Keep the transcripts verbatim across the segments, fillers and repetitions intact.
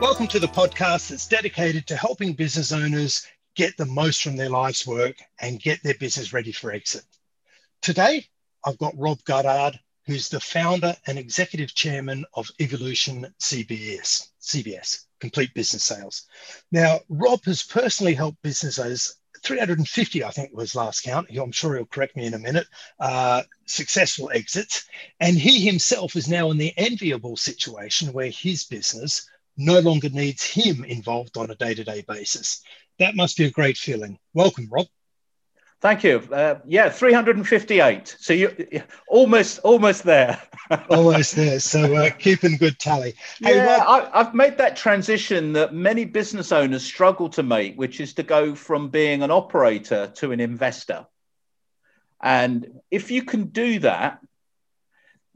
Welcome to the podcast that's dedicated to helping business owners get the most from their life's work and get their business ready for exit. Today, I've got Rob Goddard, who's the founder and executive chairman of Evolution C B S, C B S, Complete Business Sales. Now, Rob has personally helped businesses, three hundred fifty, I think was last count, I'm sure he'll correct me in a minute, uh, successful exits. And he himself is now in the enviable situation where his business no longer needs him involved on a day-to-day basis. That must be a great feeling. Welcome, Rob. Thank you. Uh, yeah, three hundred fifty-eight. So you almost, almost there. almost there. So uh, keeping good tally. Hey, yeah, Rob, I, I've made that transition that many business owners struggle to make, which is to go from being an operator to an investor. And if you can do that,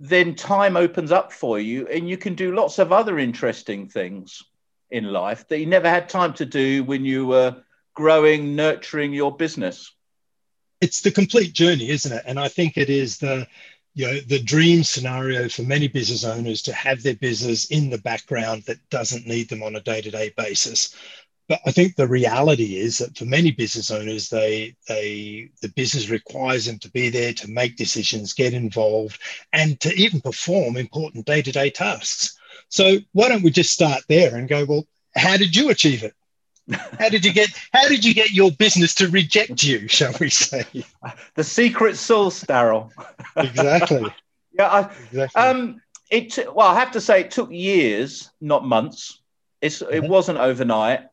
then time opens up for you and you can do lots of other interesting things in life that you never had time to do when you were growing, nurturing your business. It's the complete journey, isn't it? And I think it is the, you know, the dream scenario for many business owners to have their business in the background that doesn't need them on a day-to-day basis. But I think the reality is that for many business owners, they, they, the business requires them to be there to make decisions, get involved, and to even perform important day-to-day tasks. So why don't we just start there and go, well, how did you achieve it? How did you get, how did you get your business to reject you, shall we say? The secret sauce, Darryl. Exactly. Yeah. I, exactly. Um, it, well, I have to say it took years, not months. It's, it wasn't overnight.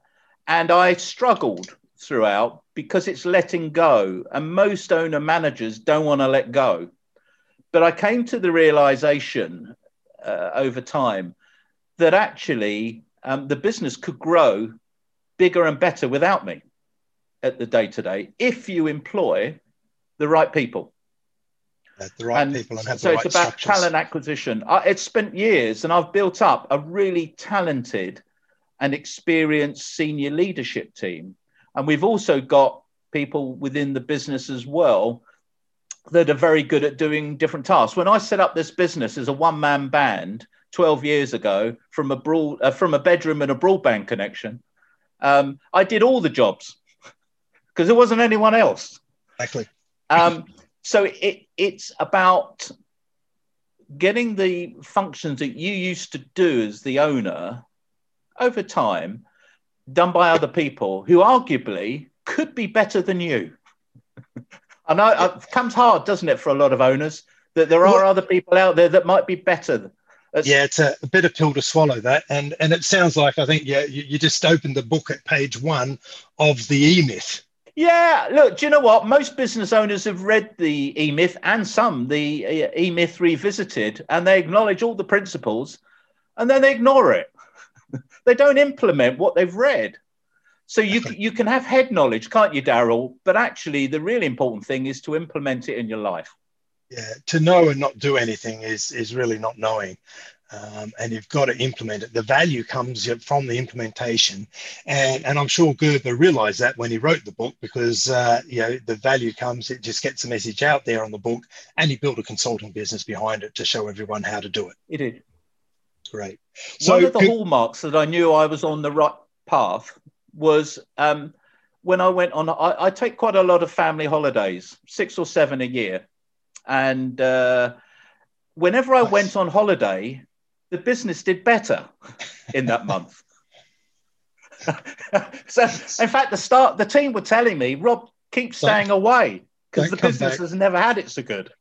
And I struggled throughout because it's letting go. And most owner managers don't want to let go. But I came to the realization uh, over time that actually um, the business could grow bigger and better without me at the day-to-day if you employ the right people. At the right and people and have so the right So it's about structures. Talent acquisition. I, it's spent years and I've built up a really talented and experienced senior leadership team. And we've also got people within the business as well that are very good at doing different tasks. When I set up this business as a one-man band twelve years ago from a, broad, uh, from a bedroom and a broadband connection, um, I did all the jobs because there wasn't anyone else. Exactly. um, so it, it's about getting the functions that you used to do as the owner over time, done by other people who arguably could be better than you. I know it comes hard, doesn't it, for a lot of owners, that there are other people out there that might be better. That's yeah, it's a, a bitter pill to swallow that. And and it sounds like, I think, yeah, you, you just opened the book at page one of the E-Myth. Yeah, look, do you know what? Most business owners have read the E-Myth and some, the E-Myth Revisited, and they acknowledge all the principles and then they ignore it. They don't implement what they've read. So you, you can have head knowledge, can't you, Darryl? But actually, the really important thing is to implement it in your life. Yeah, to know and not do anything is, is really not knowing. Um, and you've got to implement it. The value comes from the implementation. And, and I'm sure Gerber realised that when he wrote the book because, uh, you know, the value comes, it just gets the message out there on the book. And he built a consulting business behind it to show everyone how to do it. He did. Great. So one of the hallmarks that I knew I was on the right path was um, when I went on, I, I take quite a lot of family holidays, six or seven a year. And uh, whenever I nice. went on holiday, the business did better in that month. So in fact, the start, the team were telling me, Rob, keep staying away because the business back. has never had it so good.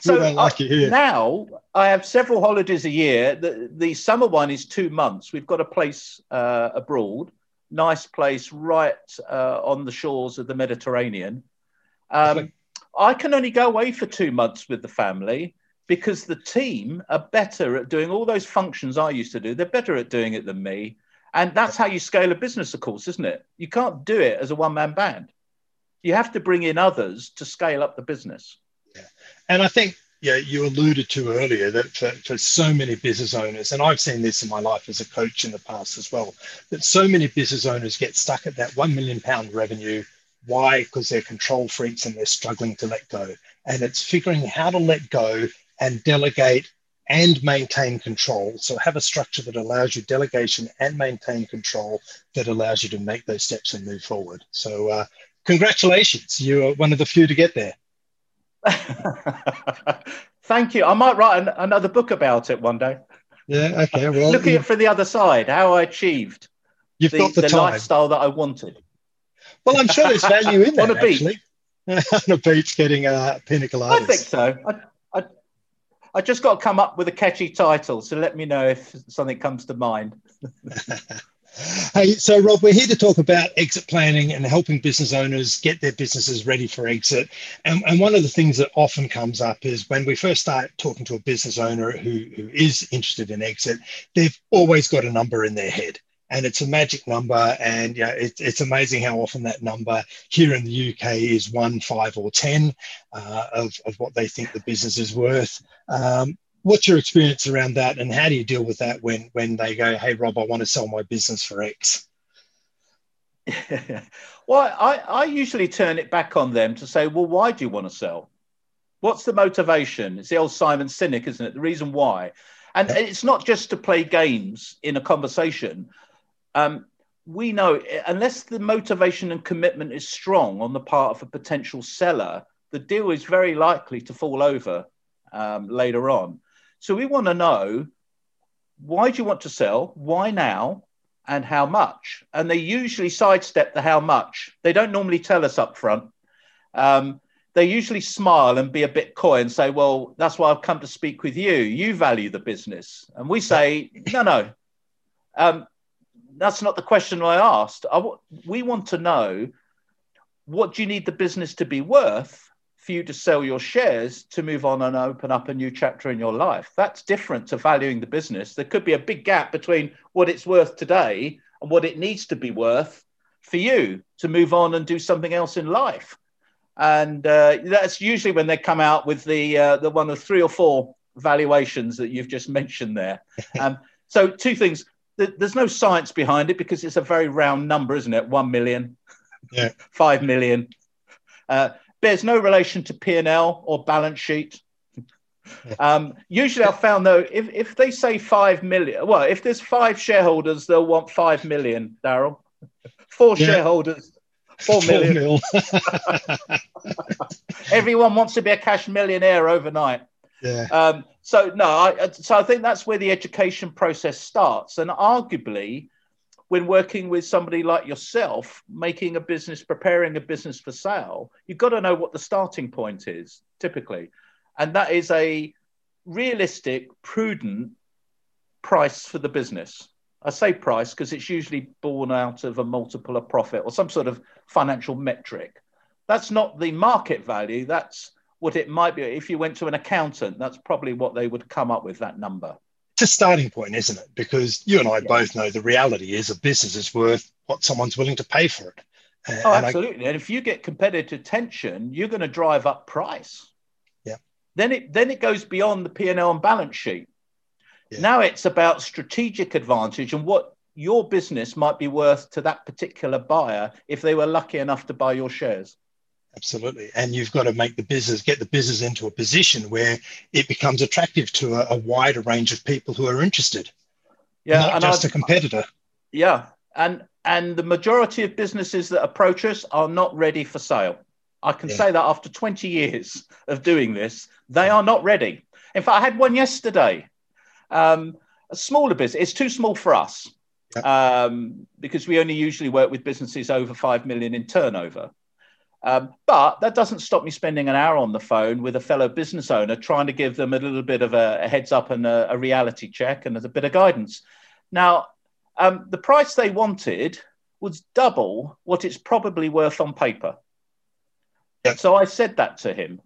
So like I, now I have several holidays a year. The, the summer one is two months. We've got a place uh, abroad, nice place right uh, on the shores of the Mediterranean. Um, I can only go away for two months with the family because the team are better at doing all those functions I used to do. They're better at doing it than me. And that's how you scale a business, of course, isn't it? You can't do it as a one-man band. You have to bring in others to scale up the business. Yeah. And I think yeah, you alluded to earlier that for, for so many business owners, and I've seen this in my life as a coach in the past as well, that so many business owners get stuck at that one million pounds revenue. Why? Because they're control freaks and they're struggling to let go. And it's figuring how to let go and delegate and maintain control. So have a structure that allows you delegation and maintain control that allows you to make those steps and move forward. So uh, congratulations, you are one of the few to get there. Thank you. I might write an, another book about it one day. Yeah, okay. Well, looking at it from the other side, how I achieved you've the, got the, the time. lifestyle that I wanted. Well, I'm sure there's value in that, on a actually. Beach. On a beach getting uh, pinnacle artists. I think so. I, I just got to come up with a catchy title, so let me know if something comes to mind. Hey, so Rob, we're here to talk about exit planning and helping business owners get their businesses ready for exit. And, and one of the things that often comes up is when we first start talking to a business owner who, who is interested in exit, they've always got a number in their head. And it's a magic number. And yeah, it, it's amazing how often that number here in the U K is one, five or ten uh, of, of what they think the business is worth. Um, what's your experience around that? And how do you deal with that when, when they go, hey, Rob, I want to sell my business for X? Well, I, I usually turn it back on them to say, well, why do you want to sell? What's the motivation? It's the old Simon Sinek, isn't it? The reason why. And yeah. It's not just to play games in a conversation. Um, we know unless the motivation and commitment is strong on the part of a potential seller, the deal is very likely to fall over um, later on. So we want to know, why do you want to sell? Why now? And how much? And they usually sidestep the how much. They don't normally tell us up front. Um, they usually smile and be a bit coy and say, well, that's why I've come to speak with you. You value the business. And we say, no, no. Um, That's not the question I asked. I w- we want to know, what do you need the business to be worth for you to sell your shares to move on and open up a new chapter in your life? That's different to valuing the business. There could be a big gap between what it's worth today and what it needs to be worth for you to move on and do something else in life. And uh, that's usually when they come out with the, uh, the one of three or four valuations that you've just mentioned there. Um, so two things. There's no science behind it because it's a very round number, isn't it? One million, yeah. five million. Uh, there's no relation to P and L or balance sheet. Um, usually I found, though, if, if they say five million, well, if there's five shareholders, they'll want five million, Darryl. Four yeah. shareholders, four, four million. Mil. Everyone wants to be a cash millionaire overnight. Yeah. Um, so, no, I, so I think that's where the education process starts. And arguably, when working with somebody like yourself, making a business, preparing a business for sale, you've got to know what the starting point is, typically. And that is a realistic, prudent price for the business. I say price because it's usually born out of a multiple of profit or some sort of financial metric. That's not the market value. That's what it might be. If you went to an accountant, that's probably what they would come up with, that number. It's a starting point, isn't it? Because you and I yeah. both know the reality is a business is worth what someone's willing to pay for it. And, oh, absolutely. And, I, and if you get competitive tension, you're going to drive up price. Yeah. Then it then it goes beyond the P and L and balance sheet. Yeah. Now it's about strategic advantage and what your business might be worth to that particular buyer if they were lucky enough to buy your shares. Absolutely. And you've got to make the business, get the business into a position where it becomes attractive to a, a wider range of people who are interested. Yeah. Not and just I'd, a competitor. Yeah. And and the majority of businesses that approach us are not ready for sale. I can yeah. say that after twenty years of doing this, they are not ready. In fact, I had one yesterday, um, a smaller business. It's too small for us yeah. um, because we only usually work with businesses over five million in turnover. Um, but that doesn't stop me spending an hour on the phone with a fellow business owner, trying to give them a little bit of a, a heads up and a, a reality check and a bit of guidance. Now, um, the price they wanted was double what it's probably worth on paper. Yep. So I said that to him.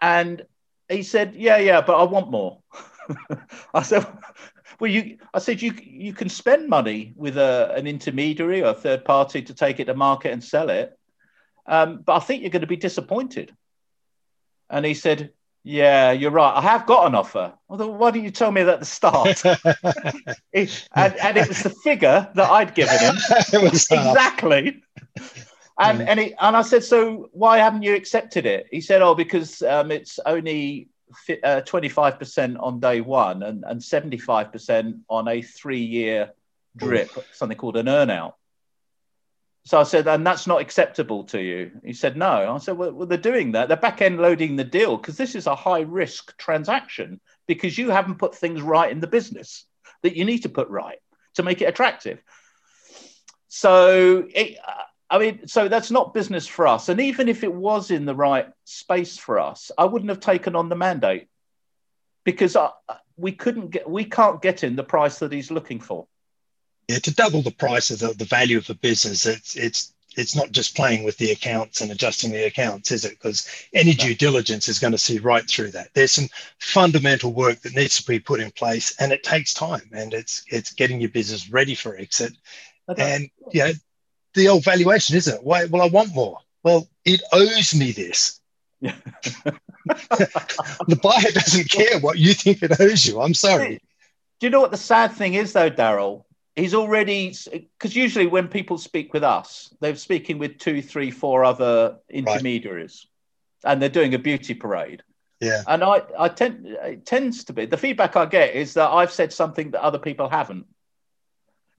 And he said, yeah, yeah, but I want more. I said, well, you, I said, you you can spend money with a, an intermediary or a third party to take it to market and sell it. Um, but I think you're going to be disappointed. And he said, yeah, you're right. I have got an offer. I thought, why didn't you tell me that at the start? it, and, and it was the figure that I'd given him. It was exactly. And, yeah. and, he, and I said, so why haven't you accepted it? He said, oh, because um, it's only uh, twenty-five percent on day one and, and seventy-five percent on a three-year drip, something called an earnout. So I said, and that's not acceptable to you. He said, no. I said, well, well they're doing that. They're back-end loading the deal because this is a high-risk transaction because you haven't put things right in the business that you need to put right to make it attractive. So, it, I mean, so that's not business for us. And even if it was in the right space for us, I wouldn't have taken on the mandate because I, we couldn't get, we can't get him the price that he's looking for. Yeah, to double the price of the, the value of the business, it's it's it's not just playing with the accounts and adjusting the accounts, is it? Because any due diligence is going to see right through that. There's some fundamental work that needs to be put in place, and it takes time. And it's it's getting your business ready for exit. Okay. And you know, the old valuation, isn't it? Why, well, I want more. Well, it owes me this. The buyer doesn't care what you think it owes you. I'm sorry. Do you know what the sad thing is, though, Darryl? He's already, because usually when people speak with us, they're speaking with two, three, four other intermediaries, right, and they're doing a beauty parade. Yeah. And I, I tend, it tends to be, the feedback I get is that I've said something that other people haven't,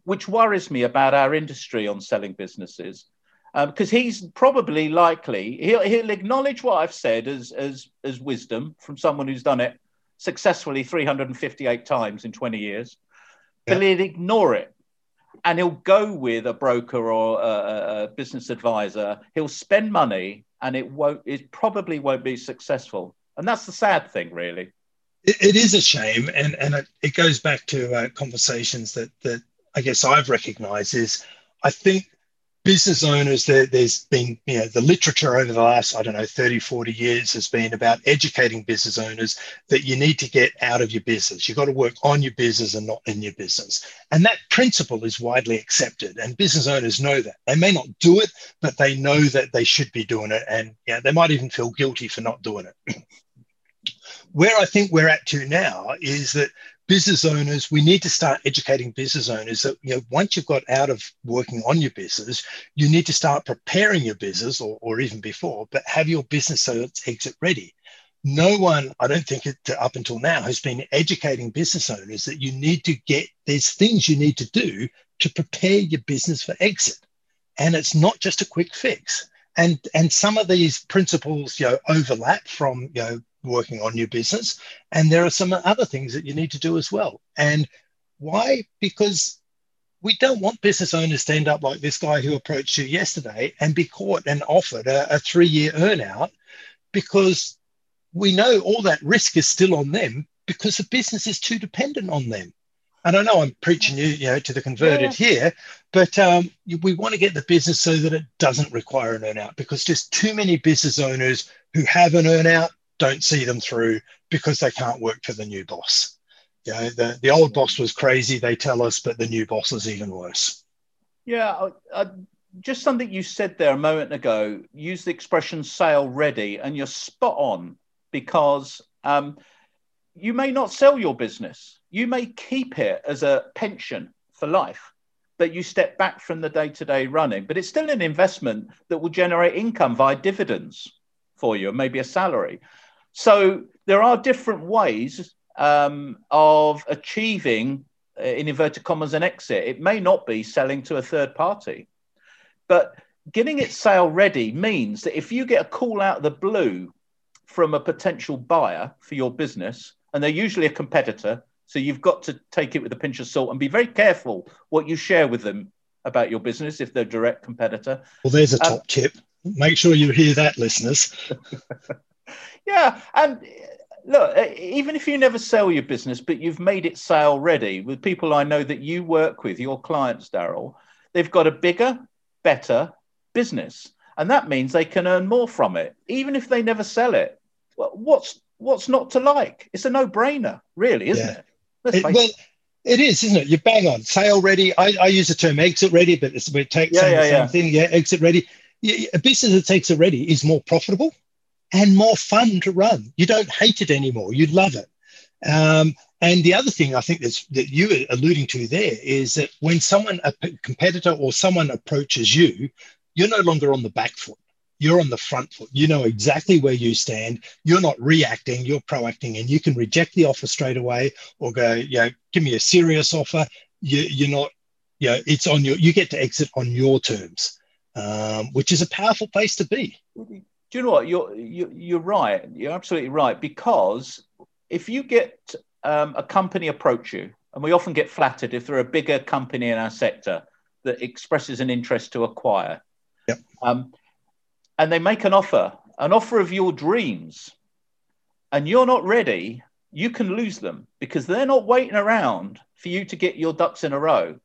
which worries me about our industry on selling businesses, because um, he's probably likely, he'll, he'll acknowledge what I've said as, as, as wisdom from someone who's done it successfully three hundred fifty-eight times in twenty years. But he'll ignore it and he'll go with a broker or a, a business advisor. He'll spend money and it won't, it probably won't be successful. And that's the sad thing, really. It, it is a shame. And, and it, it goes back to uh, conversations that, that I guess I've recognized is I think business owners, there, there's been, you know, the literature over the last, I don't know, thirty, forty years has been about educating business owners that you need to get out of your business. You've got to work on your business and not in your business. And that principle is widely accepted. And business owners know that. They may not do it, but they know that they should be doing it. And you know, they might even feel guilty for not doing it. Where I think we're at to now is that business owners, we need to start educating business owners that, you know, once you've got out of working on your business, you need to start preparing your business or, or even before, but have your business so it's exit ready. No one, I don't think it, up until now, has been educating business owners that you need to get, there's things you need to do to prepare your business for exit. And it's not just a quick fix. And, and some of these principles, you know, overlap from, you know, working on your business, and there are some other things that you need to do as well. And why? Because we don't want business owners to end up like this guy who approached you yesterday and be caught and offered a, a three-year earnout, because we know all that risk is still on them because the business is too dependent on them. And I know I'm preaching you, you know, to the converted yeah. here, but um, we want to get the business so that it doesn't require an earnout, because just too many business owners who have an earnout don't see them through because they can't work for the new boss. You know, the, the old boss was crazy, they tell us, but the new boss is even worse. Yeah, I, I, just something you said there a moment ago, use the expression sale ready, and you're spot on, because um, you may not sell your business. You may keep it as a pension for life, but you step back from the day-to-day running. But it's still an investment that will generate income via dividends for you, and maybe a salary. So there are different ways um, of achieving, uh, in inverted commas, an exit. It may not be selling to a third party, but getting it sale ready means that if you get a call out of the blue from a potential buyer for your business, and they're usually a competitor, so you've got to take it with a pinch of salt and be very careful what you share with them about your business if they're a direct competitor. Well, there's a top um, tip. Make sure you hear that, listeners. Yeah, and look, even if you never sell your business, but you've made it sale ready, with people I know that you work with, your clients, Darryl, they've got a bigger, better business. And that means they can earn more from it, even if they never sell it. What's what's not to like? It's a no-brainer, really, isn't yeah. it? Let's it face well, it. It is, isn't it? You're bang on. Sale ready. I, I use the term exit ready, but it's, we take yeah, saying yeah, the same yeah. thing. Yeah, exit ready. A business that takes it ready is more profitable and more fun to run. You don't hate it anymore. You love it. Um, and the other thing I think that's, that you were alluding to there is that when someone, a competitor or someone approaches you, you're no longer on the back foot. you're on the front foot. You know exactly where you stand. You're not reacting, you're proacting, and you can reject the offer straight away or go, you know, give me a serious offer. You, you're not, you know, it's on your, you get to exit on your terms, um, which is a powerful place to be. Do you know what? You're, you're, you're right. You're absolutely right. Because if you get um, a company approach you, and we often get flattered if they're a bigger company in our sector that expresses an interest to acquire. Yep. Um, and they make an offer, an offer of your dreams, and you're not ready, you can lose them because they're not waiting around for you to get your ducks in a row.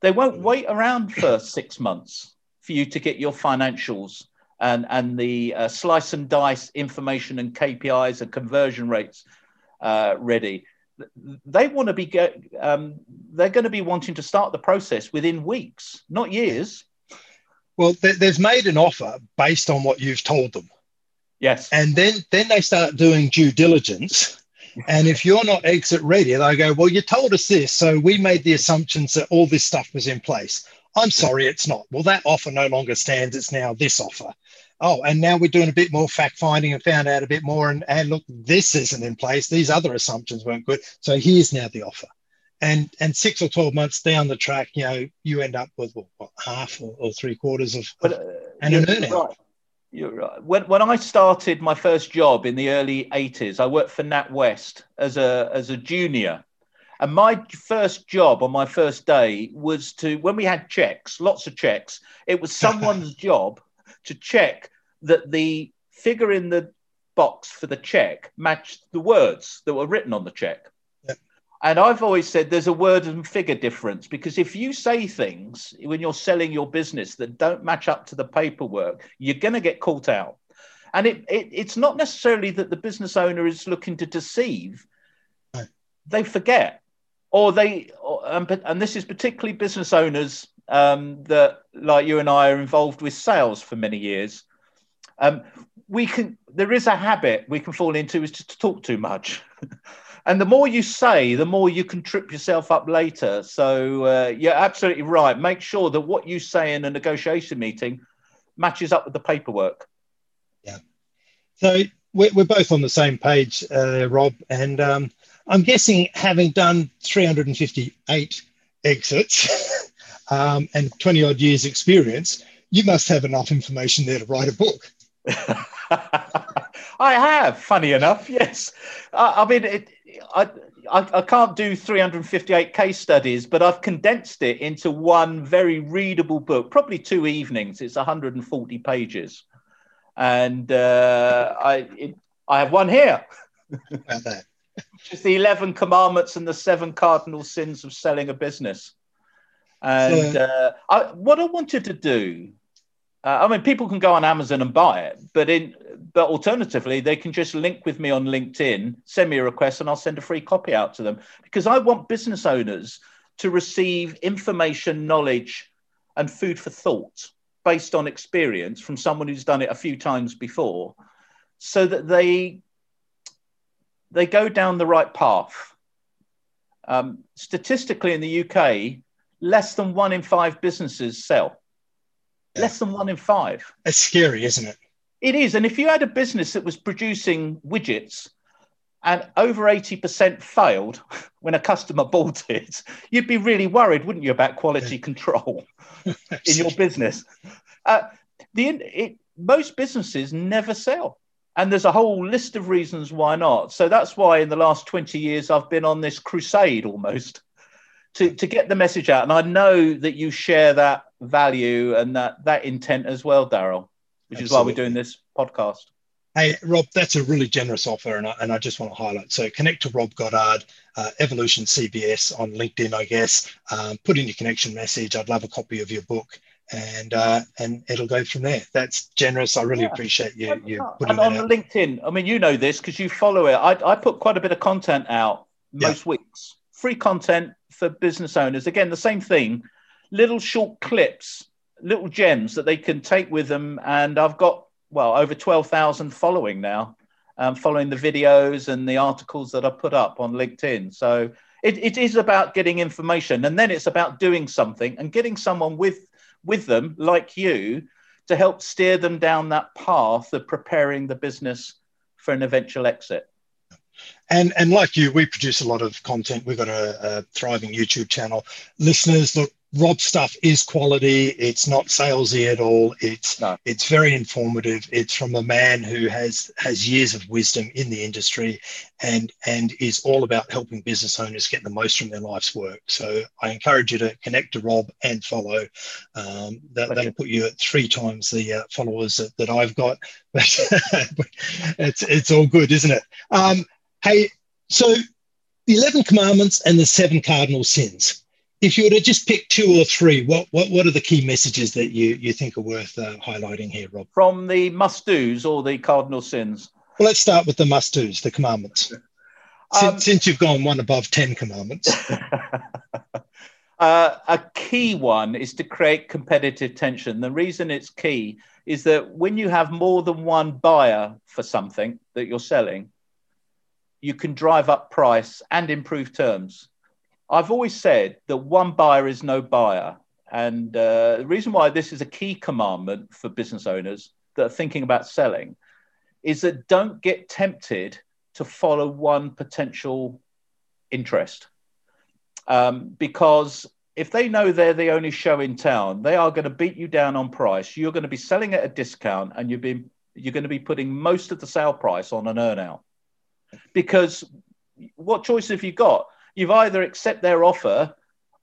They won't wait around for six months for you to get your financials and, and the uh, slice and dice information and K P Is and conversion rates uh, ready. They want to be, go, um, they're going to be wanting to start the process within weeks, not years. Well, they've made an offer based on what you've told them. Yes. And then, then they start doing due diligence. And if you're not exit ready, they go, well, you told us this, so we made the assumptions that all this stuff was in place. I'm sorry, it's not. Well, that offer no longer stands. It's now this offer. Oh, and now we're doing a bit more fact-finding and found out a bit more. And, and look, this isn't in place. These other assumptions weren't good. So here's now the offer. And and six or twelve months down the track, you know, you end up with what, what half or, or three quarters of, but, uh, and an earn out. Right. You're right. When when I started my first job in the early eighties, I worked for NatWest as a as a junior, and my first job on my first day was to, when we had checks, lots of checks, it was someone's job to check that the figure in the box for the check matched the words that were written on the check. And I've always said there's a word and figure difference, because if you say things when you're selling your business that don't match up to the paperwork, you're going to get caught out. And it, it, it's not necessarily that the business owner is looking to deceive. No. They forget. Or they, or, and, and this is particularly business owners um, that, like you and I, are involved with sales for many years. Um, we can, there is a habit we can fall into, is to talk too much. And the more you say, the more you can trip yourself up later. So uh, you're absolutely right. Make sure that what you say in a negotiation meeting matches up with the paperwork. Yeah. So we're, we're both on the same page, uh, Rob. And um, I'm guessing, having done three hundred fifty-eight exits um, and twenty-odd years experience, you must have enough information there to write a book. I have, funny enough, yes. I, I mean, it, I, I I can't do three hundred fifty-eight case studies, but I've condensed it into one very readable book, probably two evenings. It's one hundred forty pages. And uh, I it, I have one here. About that. It's the eleven Commandments and the seven Cardinal Sins of Selling a Business. And so, uh, I, what I wanted to do, Uh, I mean, people can go on Amazon and buy it, but in but alternatively, they can just link with me on LinkedIn, send me a request, and I'll send a free copy out to them, because I want business owners to receive information, knowledge, and food for thought based on experience from someone who's done it a few times before, so that they they go down the right path. Um, statistically, in the U K, less than one in five businesses sell. Less than one in five. That's scary, isn't it? It is. And if you had a business that was producing widgets and over eighty percent failed when a customer bought it, you'd be really worried, wouldn't you, about quality yeah. control in your business? Uh, the it, most businesses never sell. And there's a whole list of reasons why not. So that's why in the last twenty years, I've been on this crusade almost to, to get the message out. And I know that you share that value and that that intent as well, Darryl, which Absolutely. Is why we're doing this podcast. Hey, Rob, that's a really generous offer, and I, and I just want to highlight. So connect to Rob Goddard, uh, Evolution C B S on LinkedIn, I guess. Um, put in your connection message. I'd love a copy of your book, and uh, and it'll go from there. That's generous. I really yeah. appreciate you, you putting and that on out. LinkedIn. I mean, you know this because you follow it. I, I put quite a bit of content out most yeah. weeks. Free content for business owners. Again, the same thing. Little short clips, little gems that they can take with them. And I've got, well, over twelve thousand following now, um, following the videos and the articles that I put up on LinkedIn. So it, it is about getting information, and then it's about doing something and getting someone with with them, like you, to help steer them down that path of preparing the business for an eventual exit. And and like you, we produce a lot of content. We've got a, a thriving YouTube channel. Listeners, look, Rob's stuff is quality. It's not salesy at all. It's no. It's very informative. It's from a man who has has years of wisdom in the industry, and and is all about helping business owners get the most from their life's work. So I encourage you to connect to Rob and follow. Um, that, that'll put you at three times the uh, followers that, that I've got. it's it's all good, isn't it? Um, Hey, so the eleven commandments and the seven cardinal sins. If you were to just pick two or three, what what, what are the key messages that you, you think are worth uh, highlighting here, Rob? From the must-dos or the cardinal sins? Well, let's start with the must-dos, the commandments. Since, um, since you've gone one above ten commandments. uh, a key one is to create competitive tension. The reason it's key is that when you have more than one buyer for something that you're selling, you can drive up price and improve terms. I've always said that one buyer is no buyer. And uh, the reason why this is a key commandment for business owners that are thinking about selling is that don't get tempted to follow one potential interest. Um, because if they know they're the only show in town, they are going to beat you down on price. You're going to be selling at a discount, and you've been, you're going to be putting most of the sale price on an earnout. Because what choice have you got? You've either accept their offer,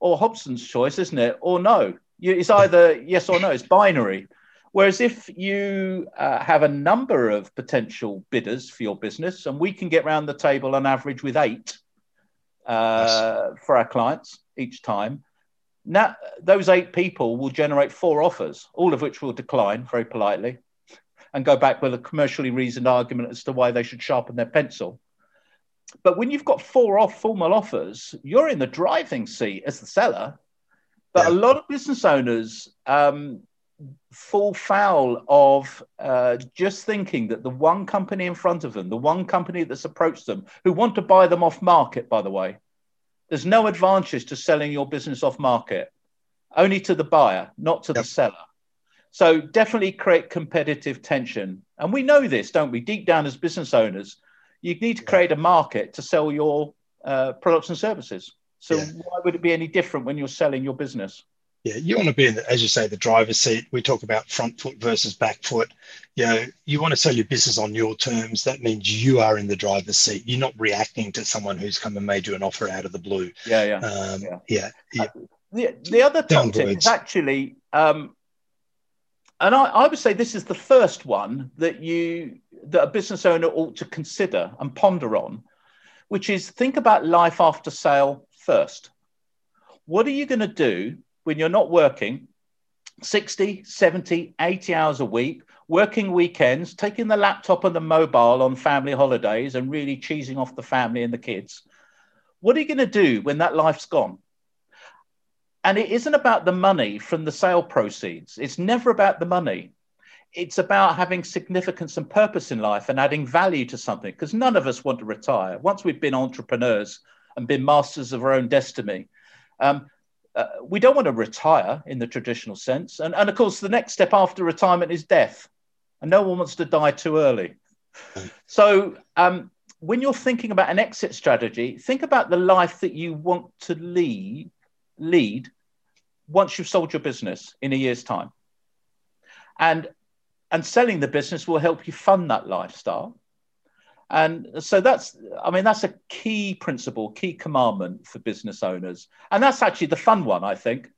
or Hobson's choice, isn't it? Or no. You, it's either yes or no. It's binary. Whereas if you uh, have a number of potential bidders for your business, and we can get round the table on average with eight uh, yes. for our clients each time, now those eight people will generate four offers, all of which will decline very politely and go back with a commercially reasoned argument as to why they should sharpen their pencil. But when you've got four off formal offers, you're in the driving seat as the seller. But yeah. a lot of business owners um, fall foul of uh, just thinking that the one company in front of them, the one company that's approached them, who want to buy them off market, by the way, there's no advantages to selling your business off market, only to the buyer, not to yeah. the seller. So definitely create competitive tension. And we know this, don't we? Deep down as business owners, you need to create a market to sell your uh, products and services. So yeah. why would it be any different when you're selling your business? Yeah, you want to be in, the, as you say, the driver's seat. We talk about front foot versus back foot. You know, you want to sell your business on your terms. That means you are in the driver's seat. You're not reacting to someone who's come and made you an offer out of the blue. Yeah, yeah. Um, yeah. yeah, yeah. Uh, the, the other top tip is actually... Um, And I, I would say this is the first one that you that a business owner ought to consider and ponder on, which is think about life after sale first. What are you going to do when you're not working sixty, seventy, eighty hours a week, working weekends, taking the laptop and the mobile on family holidays and really cheesing off the family and the kids? What are you going to do when that life's gone? And it isn't about the money from the sale proceeds. It's never about the money. It's about having significance and purpose in life and adding value to something, because none of us want to retire. Once we've been entrepreneurs and been masters of our own destiny, um, uh, we don't want to retire in the traditional sense. And, and of course, the next step after retirement is death. And no one wants to die too early. So um, when you're thinking about an exit strategy, think about the life that you want to lead, lead once you've sold your business in a year's time. And, and selling the business will help you fund that lifestyle. And so that's, I mean, that's a key principle, key commandment for business owners. And that's actually the fun one, I think,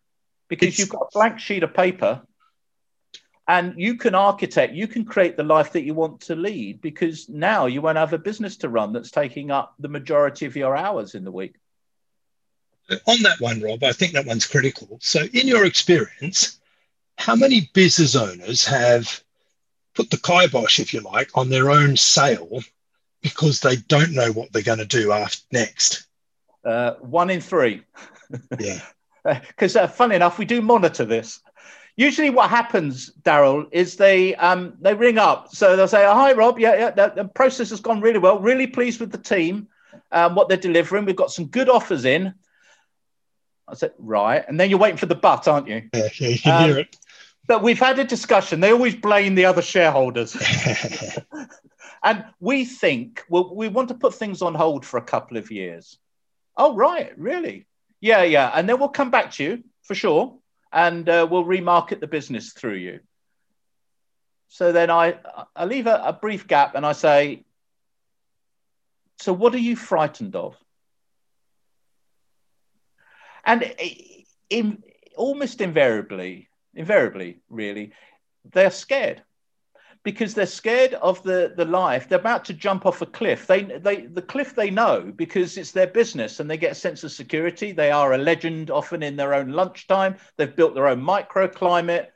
because it's, you've got a blank sheet of paper and you can architect, you can create the life that you want to lead, because now you won't have a business to run that's taking up the majority of your hours in the week. On that one, Rob, I think that one's critical. So in your experience, how many business owners have put the kibosh, if you like, on their own sale because they don't know what they're going to do after next? Uh, one in three. Yeah. Because uh, funny enough, we do monitor this. Usually what happens, Darryl, is they um, they ring up. So they'll say, oh, hi, Rob. Yeah, yeah, the, the process has gone really well. Really pleased with the team, um, what they're delivering. We've got some good offers in. I said, right. And then you're waiting for the but, aren't you? Yeah, yeah, you can um, hear it. that we've had a discussion. They always blame the other shareholders. And we think, well, we want to put things on hold for a couple of years. Oh, right. Really? Yeah, yeah. And then we'll come back to you for sure. And uh, we'll remarket the business through you. So then I, I leave a, a brief gap and I say, so what are you frightened of? And in, almost invariably, invariably, really, they're scared. Because they're scared of the, the life. They're about to jump off a cliff. They, they, the cliff they know because it's their business and they get a sense of security. They are a legend often in their own lunchtime. They've built their own microclimate.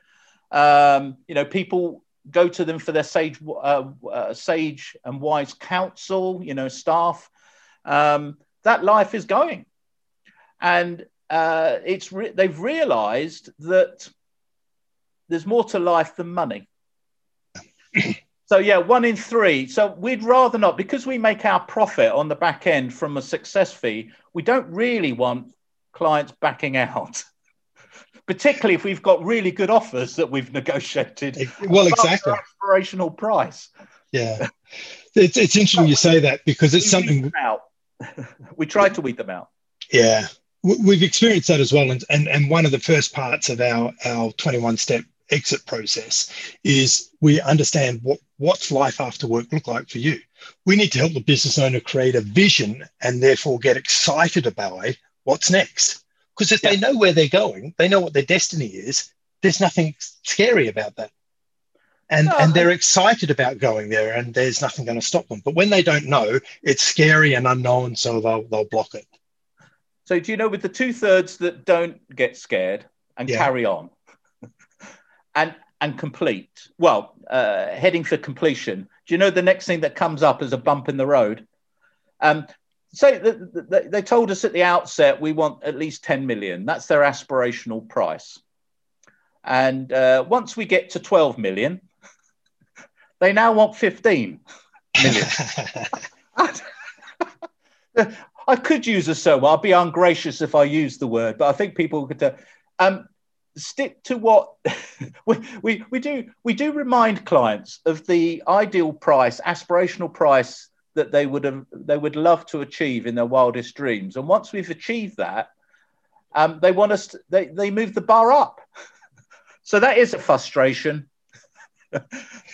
Um, you know, people go to them for their sage, uh, uh, sage and wise counsel, you know, staff. Um, that life is going. And uh, it's re- they've realized that there's more to life than money. So, yeah, one in three. So we'd rather not, because we make our profit on the back end from a success fee. We don't really want clients backing out, particularly if we've got really good offers that we've negotiated. Well, exactly. Aspirational price. Yeah. It's, it's interesting you say that because it's we something. Weed them out. We try to weed them out. Yeah. We've experienced that as well. And, and, and one of the first parts of our, our twenty-one step exit process is we understand what what's life after work look like for you. We need to help the business owner create a vision and therefore get excited about what's next. Because if yeah. they know where they're going, they know what their destiny is, there's nothing scary about that. And no. and they're excited about going there and there's nothing going to stop them. But when they don't know, it's scary and unknown, so they'll, they'll block it. So do you know with the two-thirds that don't get scared and yeah. carry on, And and complete, well, uh, heading for completion. Do you know the next thing that comes up is a bump in the road? Um, so the, the, they told us at the outset, we want at least ten million. That's their aspirational price. And uh, once we get to twelve million, they now want fifteen million. I could use a so, I'll be ungracious if I use the word, but I think people could... Uh, um, stick to what we, we we do we do remind clients of the ideal price, aspirational price that they would have they would love to achieve in their wildest dreams. And once we've achieved that, um they want us to, they they move the bar up. So that is a frustration.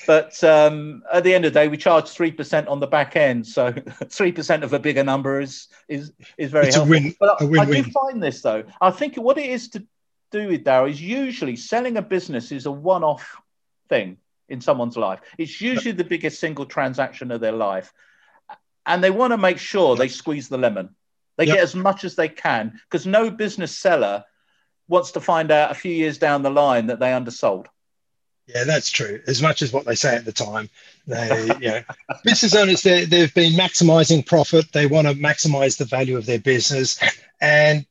But um at the end of the day, we charge three percent on the back end, so three percent of a bigger number is is is very it's helpful. A win, but I, a win, I do win. Find this though, I think what it is to do with Darryl is usually selling a business is a one-off thing in someone's life. It's usually the biggest single transaction of their life. And they want to make sure they squeeze the lemon. They yep. get as much as they can because no business seller wants to find out a few years down the line that they undersold. Yeah, that's true. As much as what they say at the time, they, you know, business owners, they've been maximizing profit. They want to maximize the value of their business. And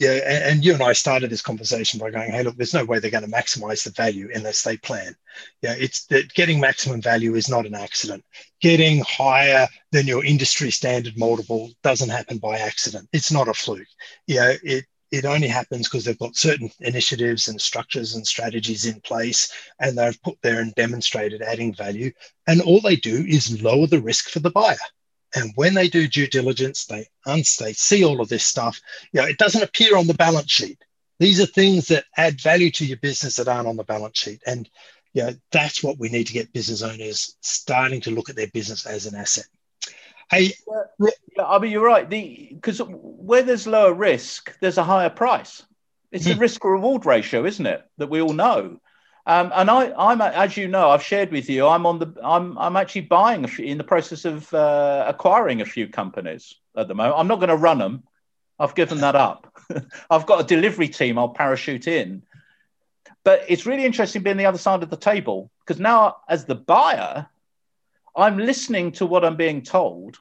Yeah, and you and I started this conversation by going, hey, look, there's no way they're going to maximize the value unless they plan. Yeah, it's that getting maximum value is not an accident. Getting higher than your industry standard multiple doesn't happen by accident. It's not a fluke. Yeah, it it only happens because they've got certain initiatives and structures and strategies in place, and they've put there and demonstrated adding value. And all they do is lower the risk for the buyer. And when they do due diligence, they, they see all of this stuff. You know, it doesn't appear on the balance sheet. These are things that add value to your business that aren't on the balance sheet. And you know, that's what we need to get business owners starting to look at their business as an asset. Hey, yeah, yeah, I mean, you're right. Because the, where there's lower risk, there's a higher price. It's mm-hmm. the risk-reward ratio, isn't it, that we all know. Um, and I, I'm, as you know, I've shared with you, I'm on the, I'm, I'm actually buying a few, in the process of uh, acquiring a few companies at the moment. I'm not going to run them. I've given that up. I've got a delivery team. I'll parachute in. But it's really interesting being the other side of the table because now, as the buyer, I'm listening to what I'm being told,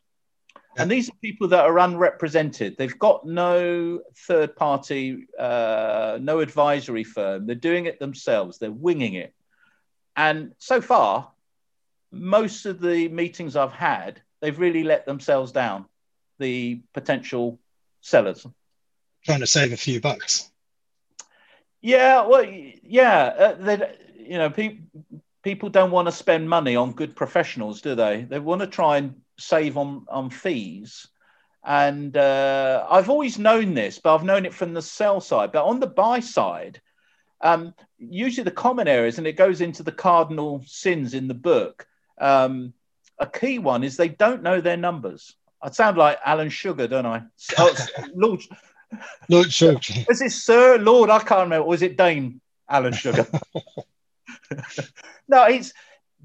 and these are people that are unrepresented. They've got no third party, uh, no advisory firm. They're doing it themselves. They're winging it. And so far, most of the meetings I've had, they've really let themselves down, the potential sellers. Trying to save a few bucks. Yeah, well, yeah. Uh, they, you know, pe people don't want to spend money on good professionals, do they? They want to try and save on on fees. And uh, I've always known this, but I've known it from the sell side. But on the buy side, um, usually the common areas, and it goes into the cardinal sins in the book. Um, a key one is they don't know their numbers. I sound like Alan Sugar, don't I? Oh, Lord, Lord Sugar. Is it Sir, Lord? I can't remember. Or is it Dame Alan Sugar? No, it's,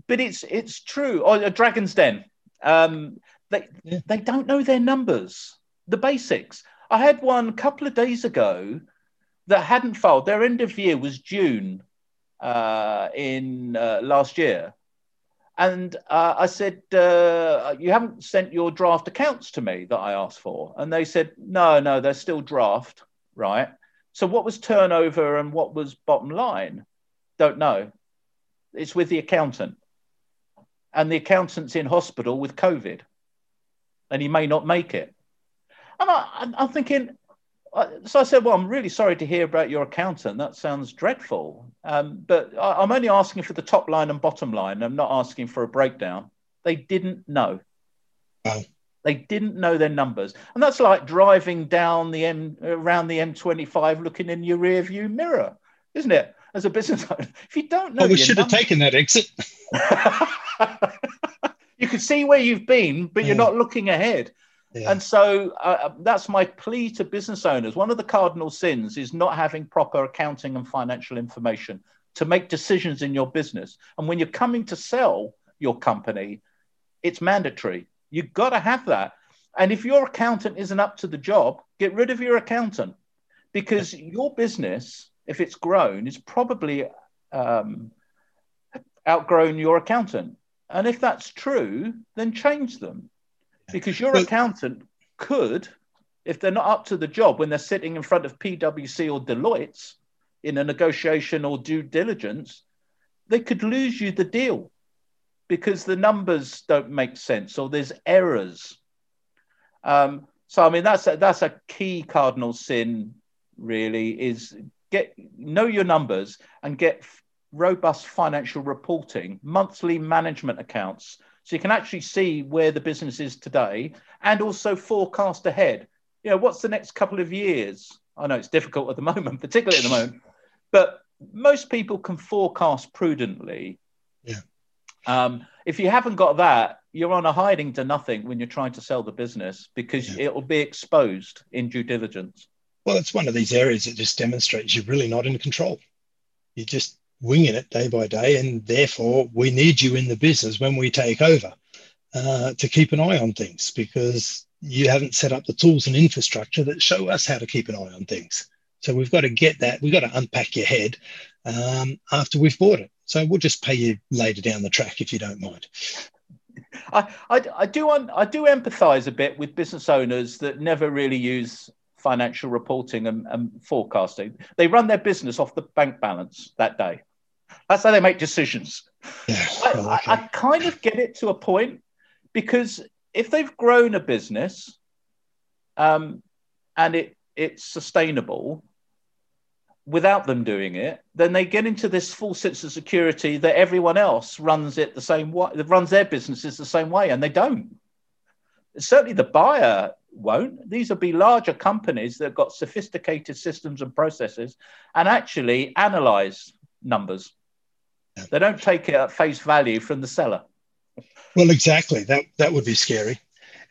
but it's, it's true. Or oh, Dragon's Den. Um, They, yeah. they don't know their numbers, the basics. I had one a couple of days ago that hadn't filed. Their end of year was June uh, in uh, last year. And uh, I said, uh, you haven't sent your draft accounts to me that I asked for. And they said, no, no, they're still draft, right? So what was turnover and what was bottom line? Don't know. It's with the accountant. And the accountant's in hospital with COVID. And he may not make it. And I, I'm thinking, so I said, well, I'm really sorry to hear about your accountant. That sounds dreadful. Um, but I, I'm only asking for the top line and bottom line. I'm not asking for a breakdown. They didn't know. Oh. They didn't know their numbers. And that's like driving down the M, around the M twenty-five looking in your rearview mirror, isn't it? As a business owner, if you don't know. Well, we should have taken that exit. You can see where you've been, but you're yeah. not looking ahead. Yeah. And so uh, that's my plea to business owners. One of the cardinal sins is not having proper accounting and financial information to make decisions in your business. And when you're coming to sell your company, it's mandatory. You've got to have that. And if your accountant isn't up to the job, get rid of your accountant, because your business, if it's grown, is probably um, outgrown your accountant. And if that's true, then change them, because your accountant could, if they're not up to the job, when they're sitting in front of P W C or Deloitte's in a negotiation or due diligence, they could lose you the deal because the numbers don't make sense or there's errors. Um, so, I mean, that's a, that's a key cardinal sin, really, is get know your numbers and get robust financial reporting, monthly management accounts, so you can actually see where the business is today and also forecast ahead. You know, what's the next couple of years? I know it's difficult at the moment, particularly at the moment, but most people can forecast prudently. Yeah. Um, if you haven't got that, you're on a hiding to nothing when you're trying to sell the business, because yeah. it will be exposed in due diligence. Well, it's one of these areas that just demonstrates you're really not in control. You just winging it day by day, and therefore we need you in the business when we take over uh, to keep an eye on things, because you haven't set up the tools and infrastructure that show us how to keep an eye on things. So we've got to get that. We've got to unpack your head um, after we've bought it. So we'll just pay you later down the track if you don't mind. I, I, I do I do empathise a bit with business owners that never really use financial reporting and, and forecasting. They run their business off the bank balance that day. That's how they make decisions. Yeah, I, like I, I kind of get it to a point, because if they've grown a business um, and it, it's sustainable without them doing it, then they get into this false sense of security that everyone else runs it the same way, that runs their businesses the same way, and they don't. Certainly the buyer won't. These will be larger companies that have got sophisticated systems and processes and actually analyze numbers. They don't take it at face value from the seller. Well, exactly. That that would be scary.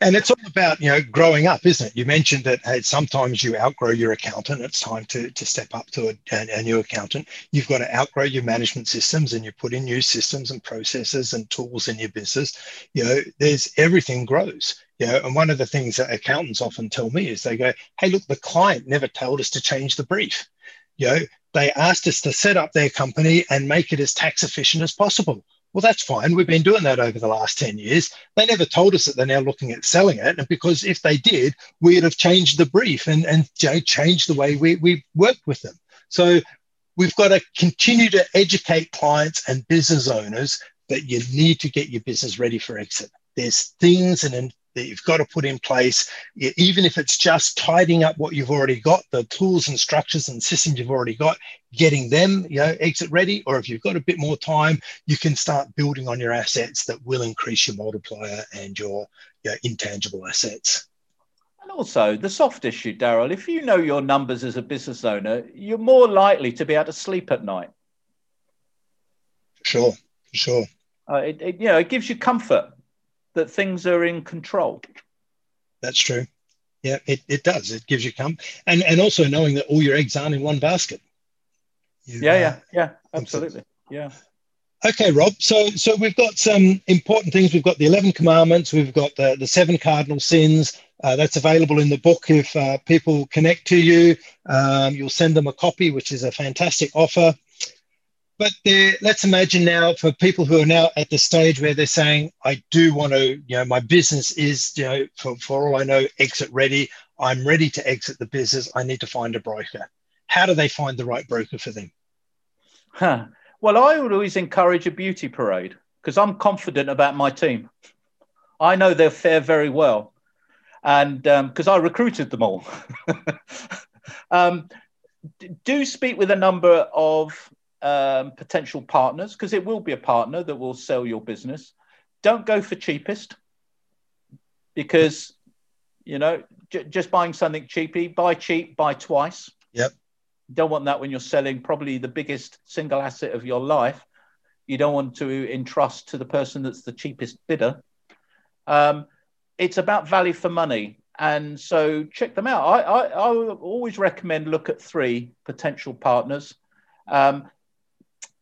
And it's all about, you know, growing up, isn't it? You mentioned that hey, sometimes you outgrow your accountant. It's time to, to step up to a, a, a new accountant. You've got to outgrow your management systems, and you put in new systems and processes and tools in your business. You know, there's everything grows. You know, and one of the things that accountants often tell me is they go, hey, look, the client never told us to change the brief. You know, they asked us to set up their company and make it as tax efficient as possible. Well, that's fine. We've been doing that over the last ten years. They never told us that they're now looking at selling it. And because if they did, we would have changed the brief and, and you know, changed the way we, we worked with them. So we've got to continue to educate clients and business owners that you need to get your business ready for exit. There's things and that you've got to put in place, even if it's just tidying up what you've already got, the tools and structures and systems you've already got, getting them, you know, exit ready. Or if you've got a bit more time, you can start building on your assets that will increase your multiplier and your, your intangible assets. And also the soft issue, Darryl, if you know your numbers as a business owner, you're more likely to be able to sleep at night. Sure, sure. Uh, it, it, you know, it gives you comfort that things are in control. That's true. Yeah, it, it does. It gives you comfort. And, and also knowing that all your eggs aren't in one basket. You, yeah, uh, yeah, yeah, absolutely. Yeah. Okay, Rob. So, so we've got some important things. We've got the eleven commandments. We've got the, the seven cardinal sins. Uh, that's available in the book. If uh, people connect to you, um, you'll send them a copy, which is a fantastic offer. But let's imagine now for people who are now at the stage where they're saying, I do want to, you know, my business is, you know, for, for all I know, exit ready. I'm ready to exit the business. I need to find a broker. How do they find the right broker for them? Huh. Well, I would always encourage a beauty parade because I'm confident about my team. I know they'll fare very well. And because um, I recruited them all. um, do speak with a number of um potential partners, because it will be a partner that will sell your business. Don't go for cheapest, because you know, j just buying something cheapy, buy cheap, buy twice. Yep. Don't want that when you're selling probably the biggest single asset of your life. You don't want to entrust to the person that's the cheapest bidder. Um it's about value for money, and so check them out. I I, I always recommend look at three potential partners. um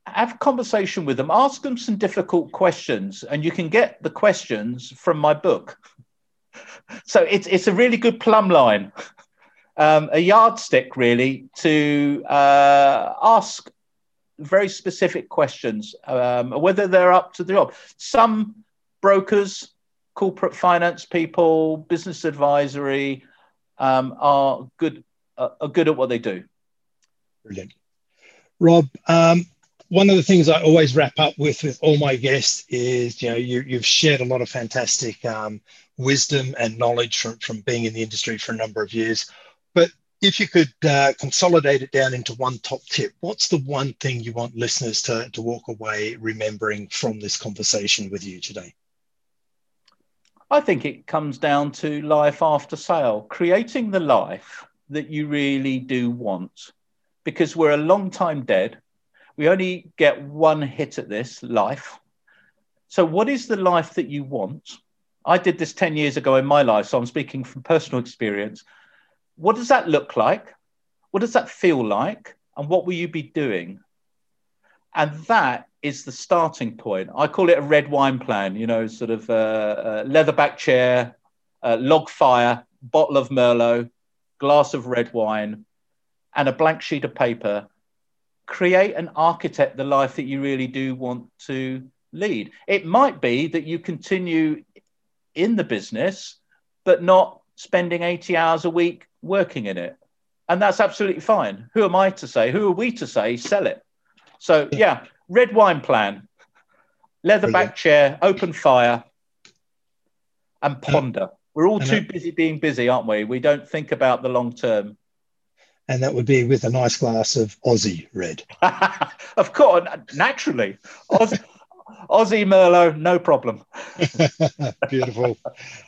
Have a conversation with them, ask them some difficult questions, and you can get the questions from my book. So it's, it's a really good plumb line, um, a yardstick really to uh, ask very specific questions, um, whether they're up to the job. Some brokers, corporate finance people, business advisory um, are, good, uh, are good at what they do. Brilliant. Rob, um, one of the things I always wrap up with with all my guests is, you know, you, you've shared a lot of fantastic um, wisdom and knowledge from, from being in the industry for a number of years. But if you could uh, consolidate it down into one top tip, what's the one thing you want listeners to, to walk away remembering from this conversation with you today? I think it comes down to life after sale, creating the life that you really do want, because we're a long time dead. We only get one hit at this life. So what is the life that you want? I did this ten years ago in my life, so I'm speaking from personal experience. What does that look like? What does that feel like? And what will you be doing? And that is the starting point. I call it a red wine plan, you know, sort of a, a leatherback chair, a log fire, bottle of Merlot, glass of red wine, and a blank sheet of paper. Create and architect the life that you really do want to lead. It might be that you continue in the business, but not spending eighty hours a week working in it. And that's absolutely fine. Who am I to say? Who are we to say? Sell it. So yeah, red wine plan, leatherback chair, open fire, and ponder. We're all too busy being busy, aren't we? We don't think about the long term. And that would be with a nice glass of Aussie red. Of course, naturally. Aussie, Aussie Merlot, no problem. Beautiful.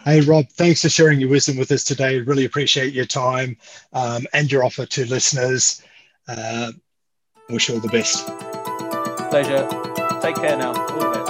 Hey, Rob, thanks for sharing your wisdom with us today. Really appreciate your time um, and your offer to listeners. Uh, wish you all the best. Pleasure. Take care now. All the best.